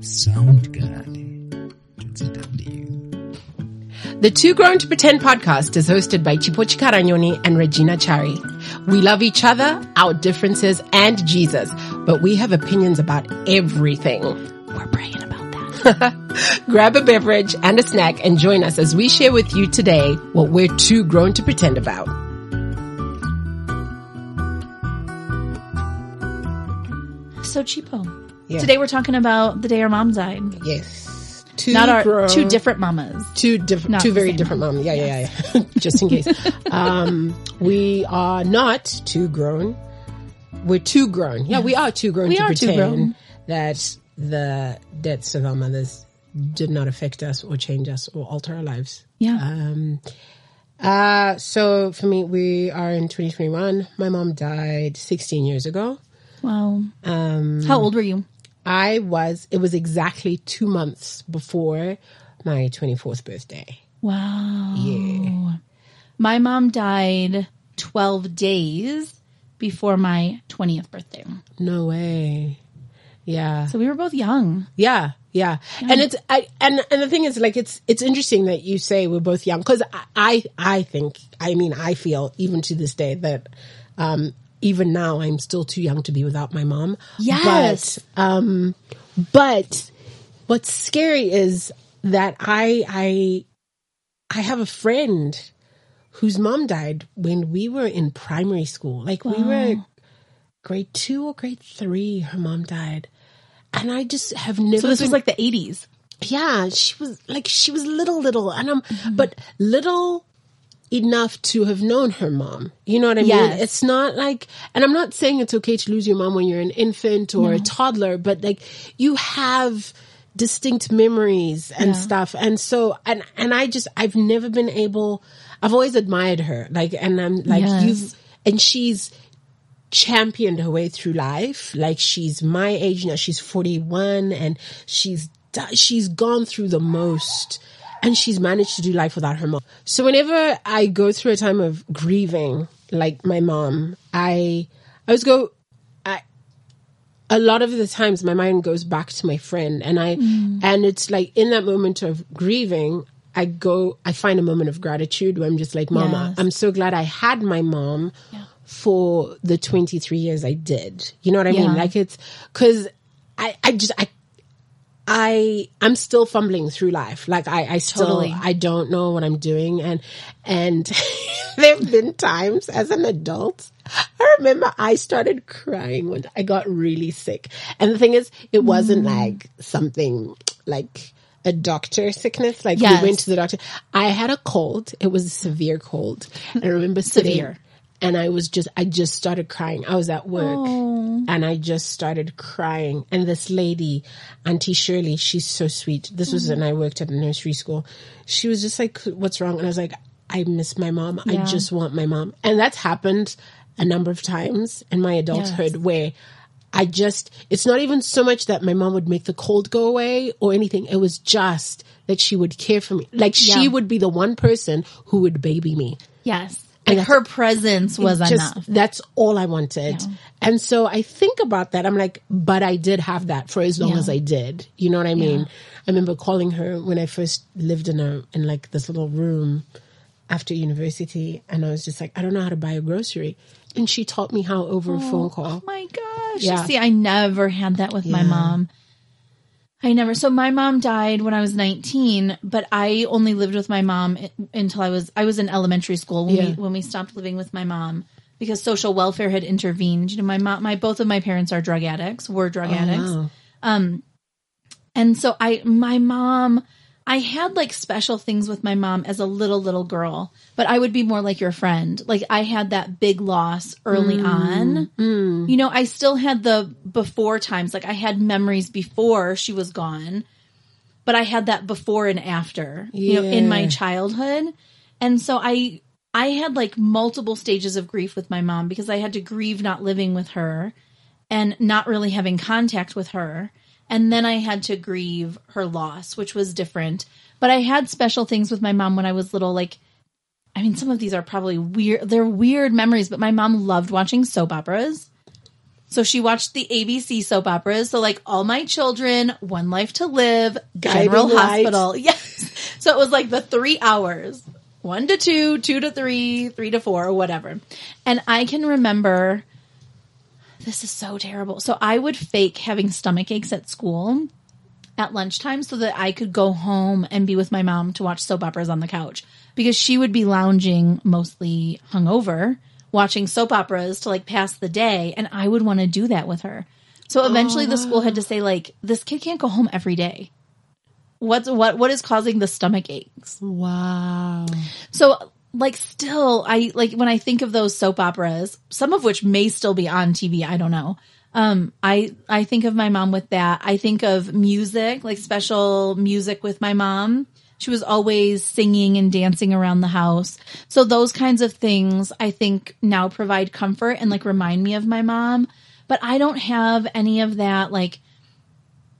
SoundGuard. The Too Grown to Pretend podcast is hosted by Chipo Chicaragnoni and Regina Chari. We love each other, our differences, and Jesus, but we have opinions about everything. We're praying about that. Grab a beverage and a snack and join us as we share with you today what we're too grown to pretend about. So Chipo, today we're talking about the day our mom died. Yes, two different mamas, two very different moms. Yeah. Just in case, we are not too grown. We're too grown. Yeah, we are too grown to pretend that the deaths of our mothers did not affect us or change us or alter our lives. Yeah. So for me, we are in 2021. My mom died 16 years ago. Wow. How old were you? It was exactly 2 months before my 24th birthday. Wow. Yeah. My mom died 12 days before my 20th birthday. No way. Yeah. So we were both young. Yeah. And the thing is, like, it's interesting that you say we're both young, because I feel even to this day that, even now, I'm still too young to be without my mom. Yes. But what's scary is that I have a friend whose mom died when we were in primary school. Like, wow. We were grade 2 or grade 3, her mom died. And I just have never... So this was like the 80s. Yeah. She was little. And but little... enough to have known her mom. You know what I mean? It's not like, and I'm not saying it's okay to lose your mom when you're an infant or a toddler, but like you have distinct memories and stuff. And so, and I've never been able, I've always admired her. Like, and I'm like, she's championed her way through life. Like, she's my age now. She's 41 and she's gone through the most. And she's managed to do life without her mom. So whenever I go through a time of grieving, like my mom, a lot of the times my mind goes back to my friend, and and it's like in that moment of grieving, I find a moment of gratitude where I'm just like, Mama, I'm so glad I had my mom for the 23 years I did. You know what I mean? Like, it's because I'm still fumbling through life. Like, I don't know what I'm doing. And there have been times as an adult, I remember I started crying when I got really sick. And the thing is, it wasn't like something like a doctor sickness. Like, we went to the doctor. I had a cold. It was a severe cold. And I remember severe. And I just started crying. I was at work and I just started crying. And this lady, Auntie Shirley, she's so sweet. This was when I worked at a nursery school. She was just like, what's wrong? And I was like, I miss my mom. I just want my mom. And that's happened a number of times in my adulthood where it's not even so much that my mom would make the cold go away or anything. It was just that she would care for me. Like, she would be the one person who would baby me. Yes. Like, her presence was enough. That's all I wanted. Yeah. And so I think about that. I'm like, but I did have that for as long as I did. You know what I mean? Yeah. I remember calling her when I first lived in like this little room after university. And I was just like, I don't know how to buy a grocery. And she taught me how over a phone call. Oh my gosh. Yeah. See, I never had that with my mom. So my mom died when I was 19, but I only lived with my mom until I was in elementary school when we stopped living with my mom because social welfare had intervened. You know, both of my parents are drug addicts, were drug addicts. Wow. And so I had like special things with my mom as a little girl, but I would be more like your friend. Like, I had that big loss early on. You know, I still had the before times. Like, I had memories before she was gone, but I had that before and after, you know, in my childhood. And so I had like multiple stages of grief with my mom because I had to grieve not living with her and not really having contact with her. And then I had to grieve her loss, which was different. But I had special things with my mom when I was little. Like, I mean, some of these are probably weird. They're weird memories, but my mom loved watching soap operas. So she watched the ABC soap operas. So like All My Children, One Life to Live, General Hospital. Yes. So it was like the 3 hours. 1 to 2, 2 to 3, 3 to 4, whatever. And I can remember, this is so terrible. So I would fake having stomach aches at school at lunchtime so that I could go home and be with my mom to watch soap operas on the couch. Because she would be lounging, mostly hungover, watching soap operas to like pass the day. And I would want to do that with her. So eventually the school had to say, like, this kid can't go home every day. What is causing the stomach aches? Wow. So like still, I like when I think of those soap operas, some of which may still be on TV. I don't know. I think of my mom with that. I think of music, like special music with my mom. She was always singing and dancing around the house. So those kinds of things I think now provide comfort and like remind me of my mom. But I don't have any of that like,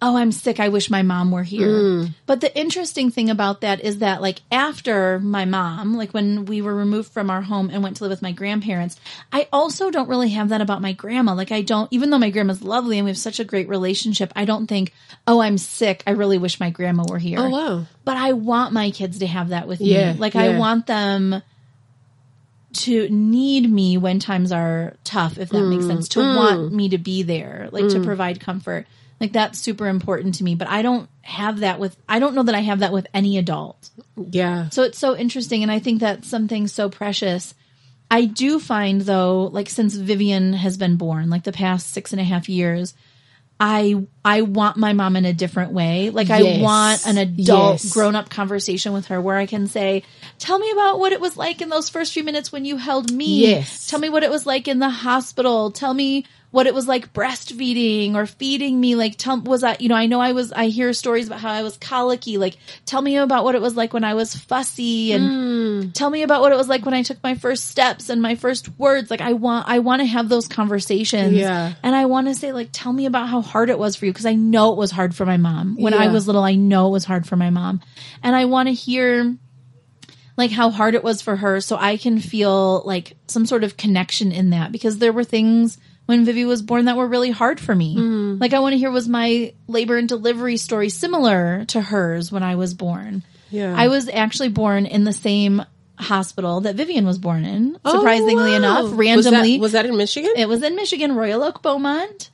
oh, I'm sick, I wish my mom were here. Mm. But the interesting thing about that is that, like, after my mom, like, when we were removed from our home and went to live with my grandparents, I also don't really have that about my grandma. Like, I don't, even though my grandma's lovely and we have such a great relationship, I don't think, oh, I'm sick, I really wish my grandma were here. Oh, wow. But I want my kids to have that with me. Like, I want them to need me when times are tough, if that makes sense, to want me to be there, like, to provide comfort. Like, that's super important to me, but I don't have that with, I don't know that I have that with any adult. Yeah. So it's so interesting, and I think that's something so precious. I do find, though, like, since Vivian has been born, like, the past 6.5 years, I want my mom in a different way. Like, I want an adult, grown-up conversation with her where I can say, tell me about what it was like in those first few minutes when you held me. Yes. Tell me what it was like in the hospital. Tell me what it was like breastfeeding or feeding me. Like, was I, you know I was, I hear stories about how I was colicky. Like, tell me about what it was like when I was fussy, and tell me about what it was like when I took my first steps and my first words. Like, I want to have those conversations. Yeah. And I want to say, like, tell me about how hard it was for you. Cause I know it was hard for my mom when I was little. I know it was hard for my mom, and I want to hear like how hard it was for her, so I can feel like some sort of connection in that, because there were things when Vivi was born that were really hard for me. Like, I want to hear, was my labor and delivery story similar to hers when I was born? Yeah. I was actually born in the same hospital that Vivian was born in, surprisingly enough, randomly. Was that in Michigan? It was in Michigan, Royal Oak Beaumont.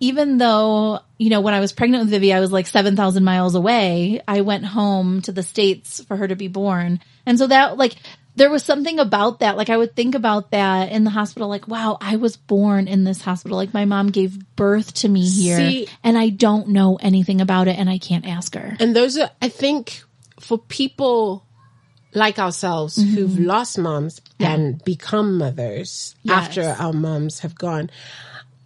Even though, you know, when I was pregnant with Vivi, I was like 7,000 miles away. I went home to the States for her to be born. And so that, like, there was something about that. Like, I would think about that in the hospital. Like, wow, I was born in this hospital. Like, my mom gave birth to me here. See, and I don't know anything about it, and I can't ask her. And those are, I think, for people like ourselves who've lost moms and become mothers after our moms have gone,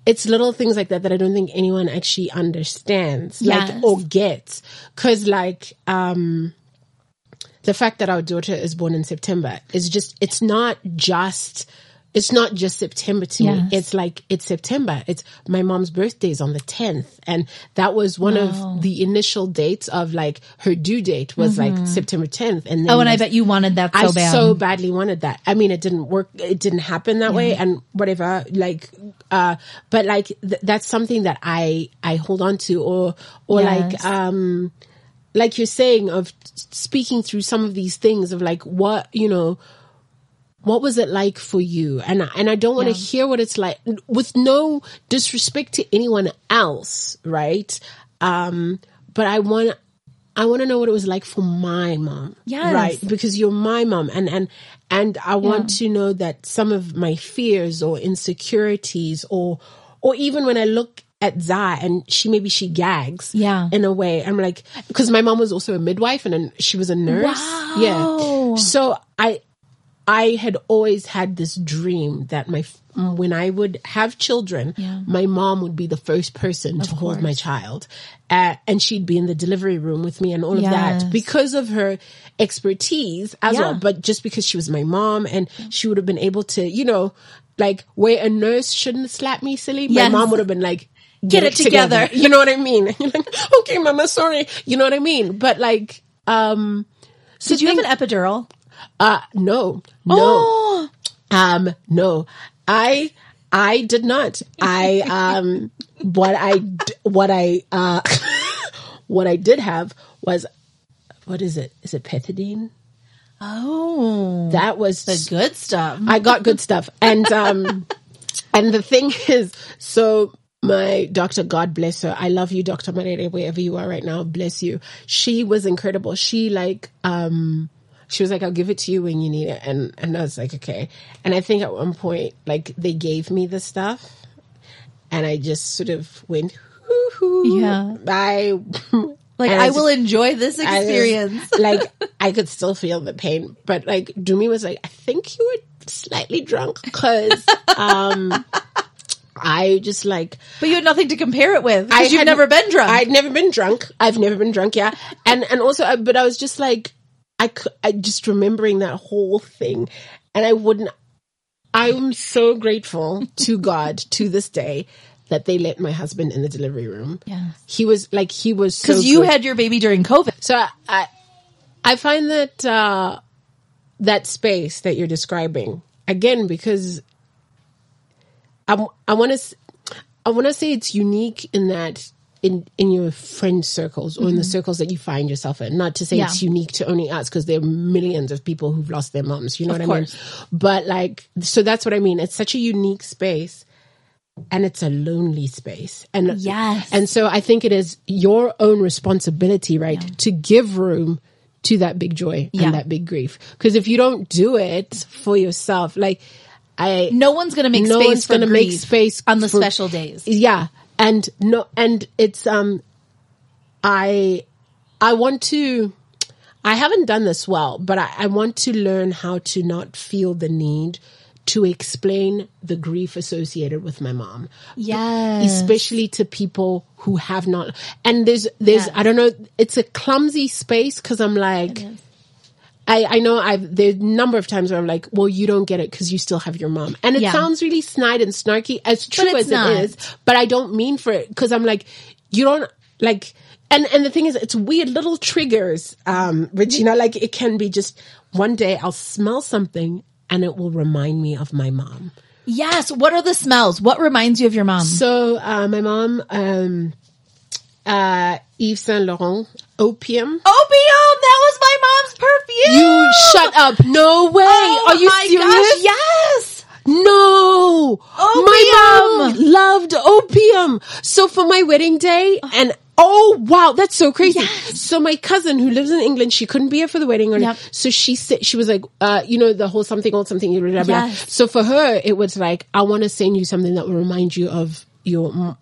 it's little things like that that I don't think anyone actually understands, like, or gets. Because, like, the fact that our daughter is born in September is just, it's not just September to me. It's like, it's September. It's my mom's birthday is on the 10th. And that was one of the initial dates of, like, her due date was like September 10th. And then and I bet you wanted that so bad. I so badly wanted that. I mean, it didn't work. It didn't happen that way and whatever. Like, but like, that's something that I hold on to or like you're saying, of speaking through some of these things of, like, what, you know, what was it like for you? And I don't want to hear what it's like, with no disrespect to anyone else, right? But I want to know what it was like for my mom, right? Because you're my mom, and I want to know that some of my fears or insecurities, or even when I look at Zara and she gags in a way. I'm like, because my mom was also a midwife, and then she was a nurse. Wow. Yeah. So I had always had this dream that when I would have children, my mom would be the first person to hold my child. And she'd be in the delivery room with me and all of that, because of her expertise as well. But just because she was my mom, and she would have been able to, you know, like, where a nurse shouldn't slap me silly, my mom would have been like, Get it together. You know what I mean? You're like, okay, mama, sorry. You know what I mean? But, like, so did you have an epidural? No. No. No. I I did not. What I did have was, what is it? Is it pethidine? Oh, that was the good stuff. I got good stuff. And, and the thing is, so my doctor, God bless her. I love you, Dr. Marere, wherever you are right now. Bless you. She was incredible. She was like, I'll give it to you when you need it. And I was like, okay. And I think at one point, like, they gave me the stuff and I just sort of went, hoo hoo. Yeah. Bye. Like, I will enjoy this experience. I could still feel the pain. But, like, Dumi was like, I think you were slightly drunk because I just, like... But you had nothing to compare it with because you've never been drunk. I'd never been drunk. I've never been drunk, yeah. And also, but I was just, like, I just remembering that whole thing. And I wouldn't... I'm so grateful to God to this day that they let my husband in the delivery room. Yeah. He was so... Because you had your baby during COVID. So I find that that space that you're describing, again, because I want to say it's unique in that in your friend circles or in the circles that you find yourself in. Not to say it's unique to only us, because there are millions of people who've lost their moms. You know what I mean? But like, so that's what I mean. It's such a unique space. And it's a lonely space. And yes. And so I think it is your own responsibility, right, to give room to that big joy and that big grief. Because if you don't do it for yourself, like no one's going to make space for grief on the special days. Yeah. And it's I want to, I haven't done this well, but I want to learn how to not feel the need to explain the grief associated with my mom. Yes. Especially to people who have not. And there's I don't know, it's a clumsy space because I'm like, I know there's a number of times where I'm like, well, you don't get it because you still have your mom. And it sounds really snide and snarky, as true as it is, but I don't mean for it because I'm like, you don't, like, and the thing is, it's weird little triggers, Regina, like it can be just one day I'll smell something and it will remind me of my mom. Yes. What are the smells? What reminds you of your mom? So my mom, Yves Saint Laurent, Opium. Opium! That was my mom's perfume! You shut up. No way. Oh, are you serious? Gosh, yes! No! Opium. My mom loved Opium. So for my wedding day and... Oh, wow. That's so crazy. Yes. So my cousin who lives in England, she couldn't be here for the wedding. So she was like, you know, the whole something old something. Blah, blah, blah. Yes. So for her, it was like, I want to send you something that will remind you of your mom.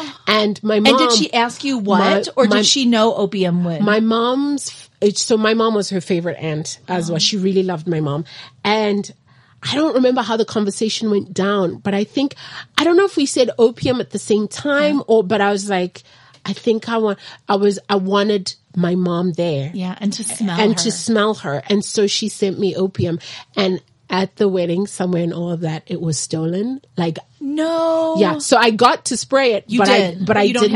Oh. And my mom. And did she ask you did she know Opium would? My mom's. So my mom was her favorite aunt as well. She really loved my mom. And I don't remember how the conversation went down, but I don't know if we said Opium at the same time but I was like, I think I wanted my mom there. Yeah, and to smell her. And so she sent me Opium. And at the wedding, somewhere in all of that, it was stolen. Like, no. Yeah. So I got to spray it. But I don't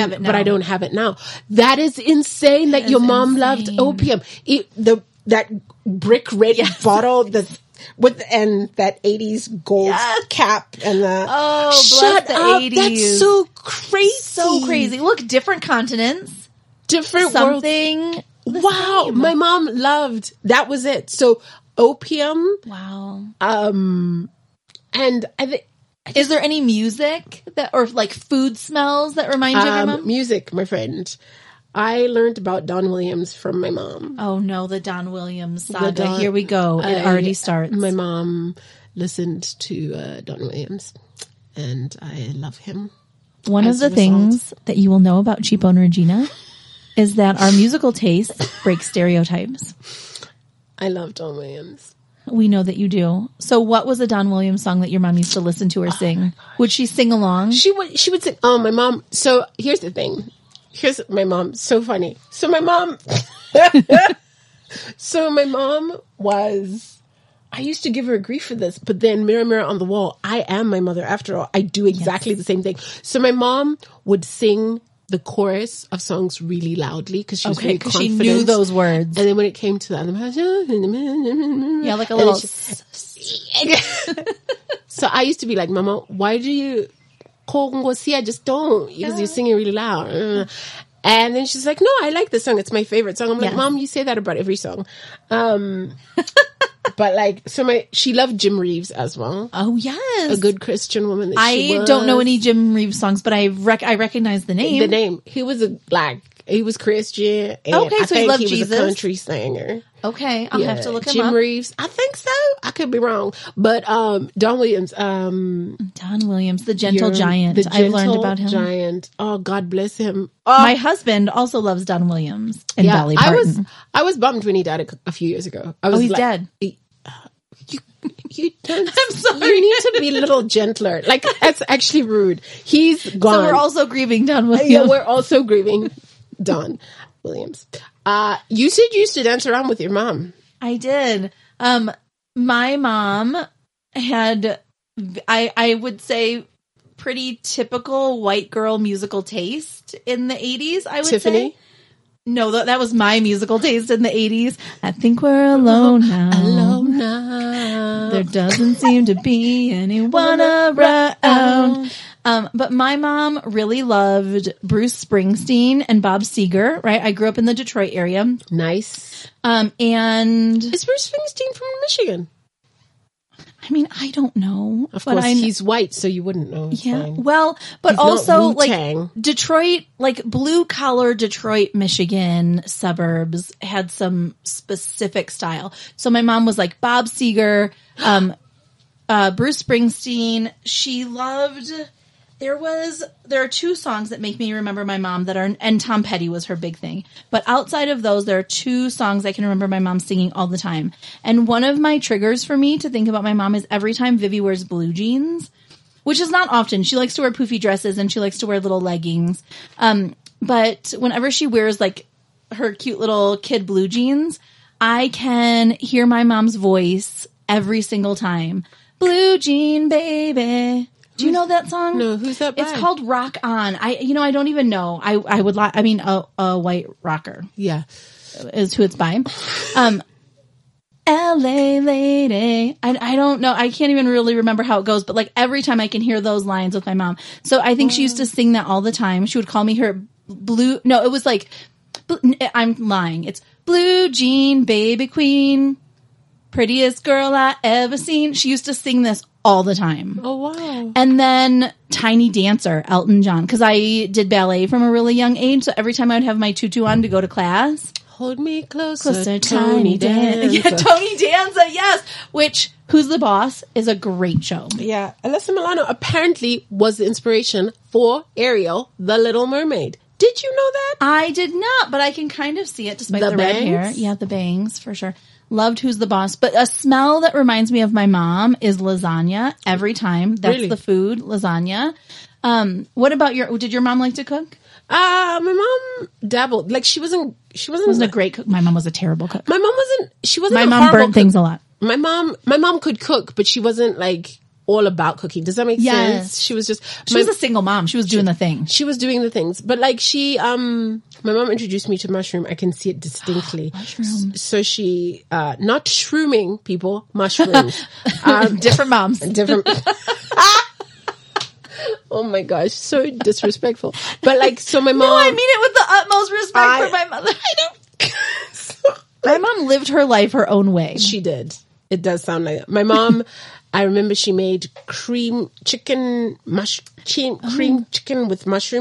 have it now. That is insane that your mom loved Opium. That brick red bottle, and that 80s gold cap and the... Oh, shut up. 80s. That's so crazy. So crazy. Look, different continents. Different worlds. Wow. Same. My mom loved... That was it. So, Opium. Wow. And I think... Is there any music that, or like food smells that remind you of your mom? Music, my friend. I learned about Don Williams from my mom. Oh no, the Don Williams saga. Here we go. It already starts. My mom listened to Don Williams and I love him. One of the things that you will know about Chipo and Regina is that our musical tastes break stereotypes. I love Don Williams. We know that you do. So what was a Don Williams song that your mom used to listen to or sing? Would she sing along? She would sing. Oh, my mom. So here's the thing. Here's my mom. So funny. So my mom was, I used to give her grief for this, but then mirror, mirror on the wall, I am my mother. After all, I do exactly the same thing. So my mom would sing the chorus of songs really loudly because she was very confident. She knew those words. And then when it came to the other, yeah, like a little. So I used to be like, Mama, why do you just don't, because you're singing really loud. And then she's like, no, I like this song. It's my favorite song. I'm like, Mom, you say that about every song. But like, so she loved Jim Reeves as well. Oh, yes. A good Christian woman that she was. I don't know any Jim Reeves songs, but I recognize the name. The name. He was he was Christian. And I so he loved Jesus. He was a country singer. Okay, I'll have to look him up. Jim Reeves. I think so. I could be wrong. But Don Williams. Don Williams, the gentle giant. The gentle I've learned about him. Giant. Oh, God bless him. Oh. My husband also loves Don Williams and Dolly Parton. I was bummed when he died a few years ago. I was he's dead. You don't. I'm sorry. You need to be a little gentler. Like, that's actually rude. He's gone. So we're also grieving Don Williams. Yeah, we're also grieving Don Williams. You said you used to dance around with your mom. I did. My mom had, I would say, pretty typical white girl musical taste in the 80s, I would say. No, that was my musical taste in the 80s. I think we're alone now. Alone now. There doesn't seem to be anyone around. But my mom really loved Bruce Springsteen and Bob Seger, right? I grew up in the Detroit area. Nice. And is Bruce Springsteen from Michigan? I mean, I don't know. Of course, he's white, so you wouldn't know. Yeah. Fine. Well, but he's also like Detroit, like blue collar Detroit, Michigan suburbs had some specific style. So my mom was like Bob Seger, Bruce Springsteen. She loved. There are two songs that make me remember my mom and Tom Petty was her big thing. But outside of those, there are two songs I can remember my mom singing all the time. And one of my triggers for me to think about my mom is every time Vivi wears blue jeans, which is not often. She likes to wear poofy dresses and she likes to wear little leggings. But whenever she wears like her cute little kid blue jeans, I can hear my mom's voice every single time. Blue jean, baby. Do you know that song? No, who's that by? It's called Rock On. I don't even know. A white rocker. Yeah. Is who it's by. L.A. Lady. I don't know. I can't even really remember how it goes, but like every time I can hear those lines with my mom. So I think she used to sing that all the time. She would call me her blue. No, it was like, I'm lying. It's blue jean, baby queen, prettiest girl I ever seen. She used to sing this all the time. Oh, wow. And then Tiny Dancer, Elton John. Because I did ballet from a really young age, so every time I would have my tutu on to go to class. Hold me closer Tony Danza. Yeah, Tony Danza, yes! Which, Who's the Boss, is a great show. Yeah. Alyssa Milano apparently was the inspiration for Ariel, the Little Mermaid. Did you know that? I did not, but I can kind of see it despite the red hair. Yeah, the bangs, for sure. Loved Who's the Boss, but a smell that reminds me of my mom is lasagna every time. That's really? The food, lasagna. What about did your mom like to cook? My mom dabbled. Like she wasn't a great cook. My mom was a terrible cook. My mom burnt things a lot. My mom could cook, but she wasn't like all about cooking. Does that make sense? She was a single mom. She was doing the things, but like my mom introduced me to mushroom. I can see it distinctly. Mushroom. So she not shrooming people, mushrooms. Different moms. Different. Oh my gosh, so disrespectful. But like, so my mom. No, I mean it with the utmost respect for my mother. I don't. My mom lived her life her own way. She did. It does sound like that. My mom. I remember she made cream chicken with mushroom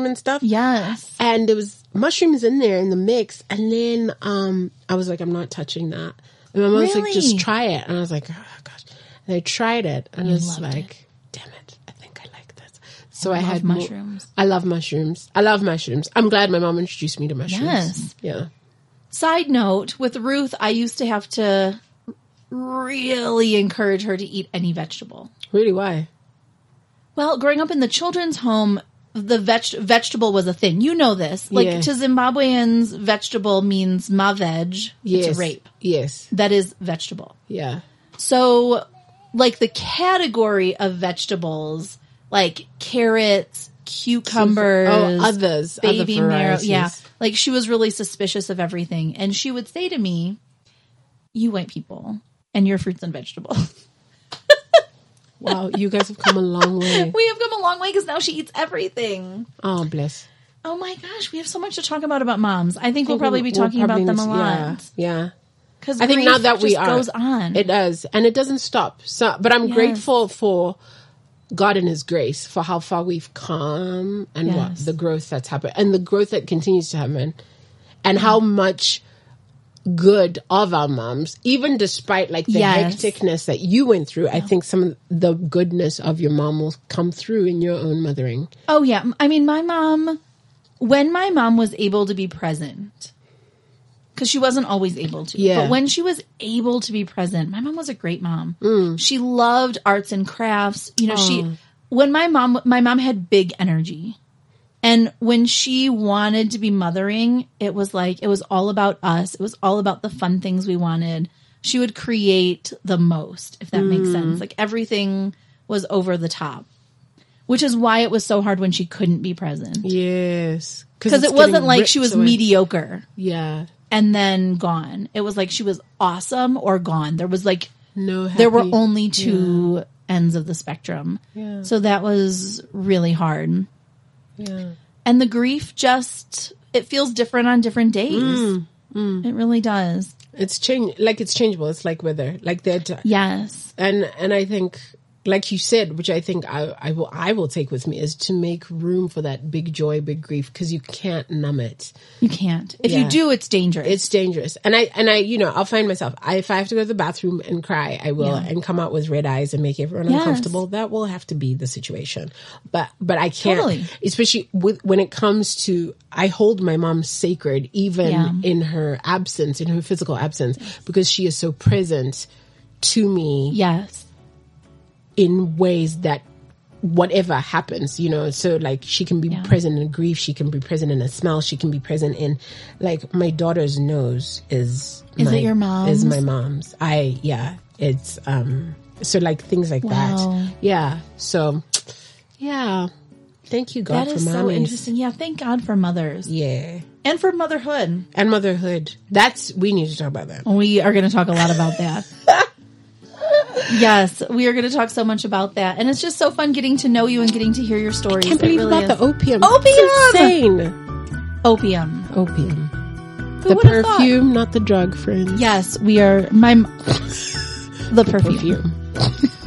and stuff. Yes. And there was mushrooms in there in the mix. And then I was like, I'm not touching that. And my mom was like, just try it. And I was like, oh, gosh. And I tried it. And I was like, damn it. I think I like this. So I had mushrooms. I love mushrooms. I love mushrooms. I'm glad my mom introduced me to mushrooms. Yes. Yeah. Side note, with Ruth, I used to have to really encourage her to eat any vegetable. Really? Why? Well, growing up in the children's home, the vegetable was a thing. You know this. Like, to Zimbabweans, vegetable means ma-veg. Yes. It's rape. Yes. That is vegetable. Yeah. So, like, the category of vegetables, like carrots, cucumbers, baby marrow. Yeah. Like, she was really suspicious of everything. And she would say to me, you white people and your fruits and vegetables. Wow. You guys have come a long way. We have come a long way because now she eats everything. Oh, bless. Oh my gosh. We have so much to talk about moms. I think we'll probably be talking about them a lot. Yeah. Because I think now that we are, it goes on. It does. And it doesn't stop. So, but I'm grateful for God and His grace for how far we've come and what the growth that's happened and the growth that continues to happen and how much good of our moms, even despite like the hecticness that you went through. I think some of the goodness of your mom will come through in your own mothering. Oh yeah. I mean, my mom, when my mom was able to be present, because she wasn't always able to. Yeah. But when she was able to be present, my mom was a great mom. Mm. She loved arts and crafts. You know, my mom had big energy. And when she wanted to be mothering, it was like, it was all about us. It was all about the fun things we wanted. She would create the most, if that makes sense. Like, everything was over the top, which is why it was so hard when she couldn't be present. Yes. Because it wasn't like she was mediocre. Yeah. And then gone. It was like she was awesome or gone. There was like, there were only two ends of the spectrum. Yeah. So that was really hard. Yeah. And the grief just, it feels different on different days. It really does. It's it's changeable. It's like weather, like that. Yes. And I think, like you said, which I think I will take with me, is to make room for that big joy, big grief, because you can't numb it. You can't. If you do, it's dangerous. It's dangerous. And I, you know, I'll find myself, if I have to go to the bathroom and cry, I will, and come out with red eyes and make everyone uncomfortable. That will have to be the situation. But I can't, especially when it comes to, I hold my mom sacred, even in her absence, in her physical absence, because she is so present to me. Yes. In ways that whatever happens, you know, so like she can be present in grief, she can be present in a smell, she can be present in, like, my daughter's nose is it your mom's? Is my mom's. It's, so like things like that. Yeah. So, yeah. Thank you, God, for moms. That is so interesting. Yeah. Thank God for mothers. Yeah. And for motherhood. And motherhood. We need to talk about that. We are going to talk a lot about that. Yes, we are going to talk so much about that. And it's just so fun getting to know you and getting to hear your stories. I can't believe the opium. It's insane. Opium. The perfume, not the drug, friends. Yes, we are. The perfume.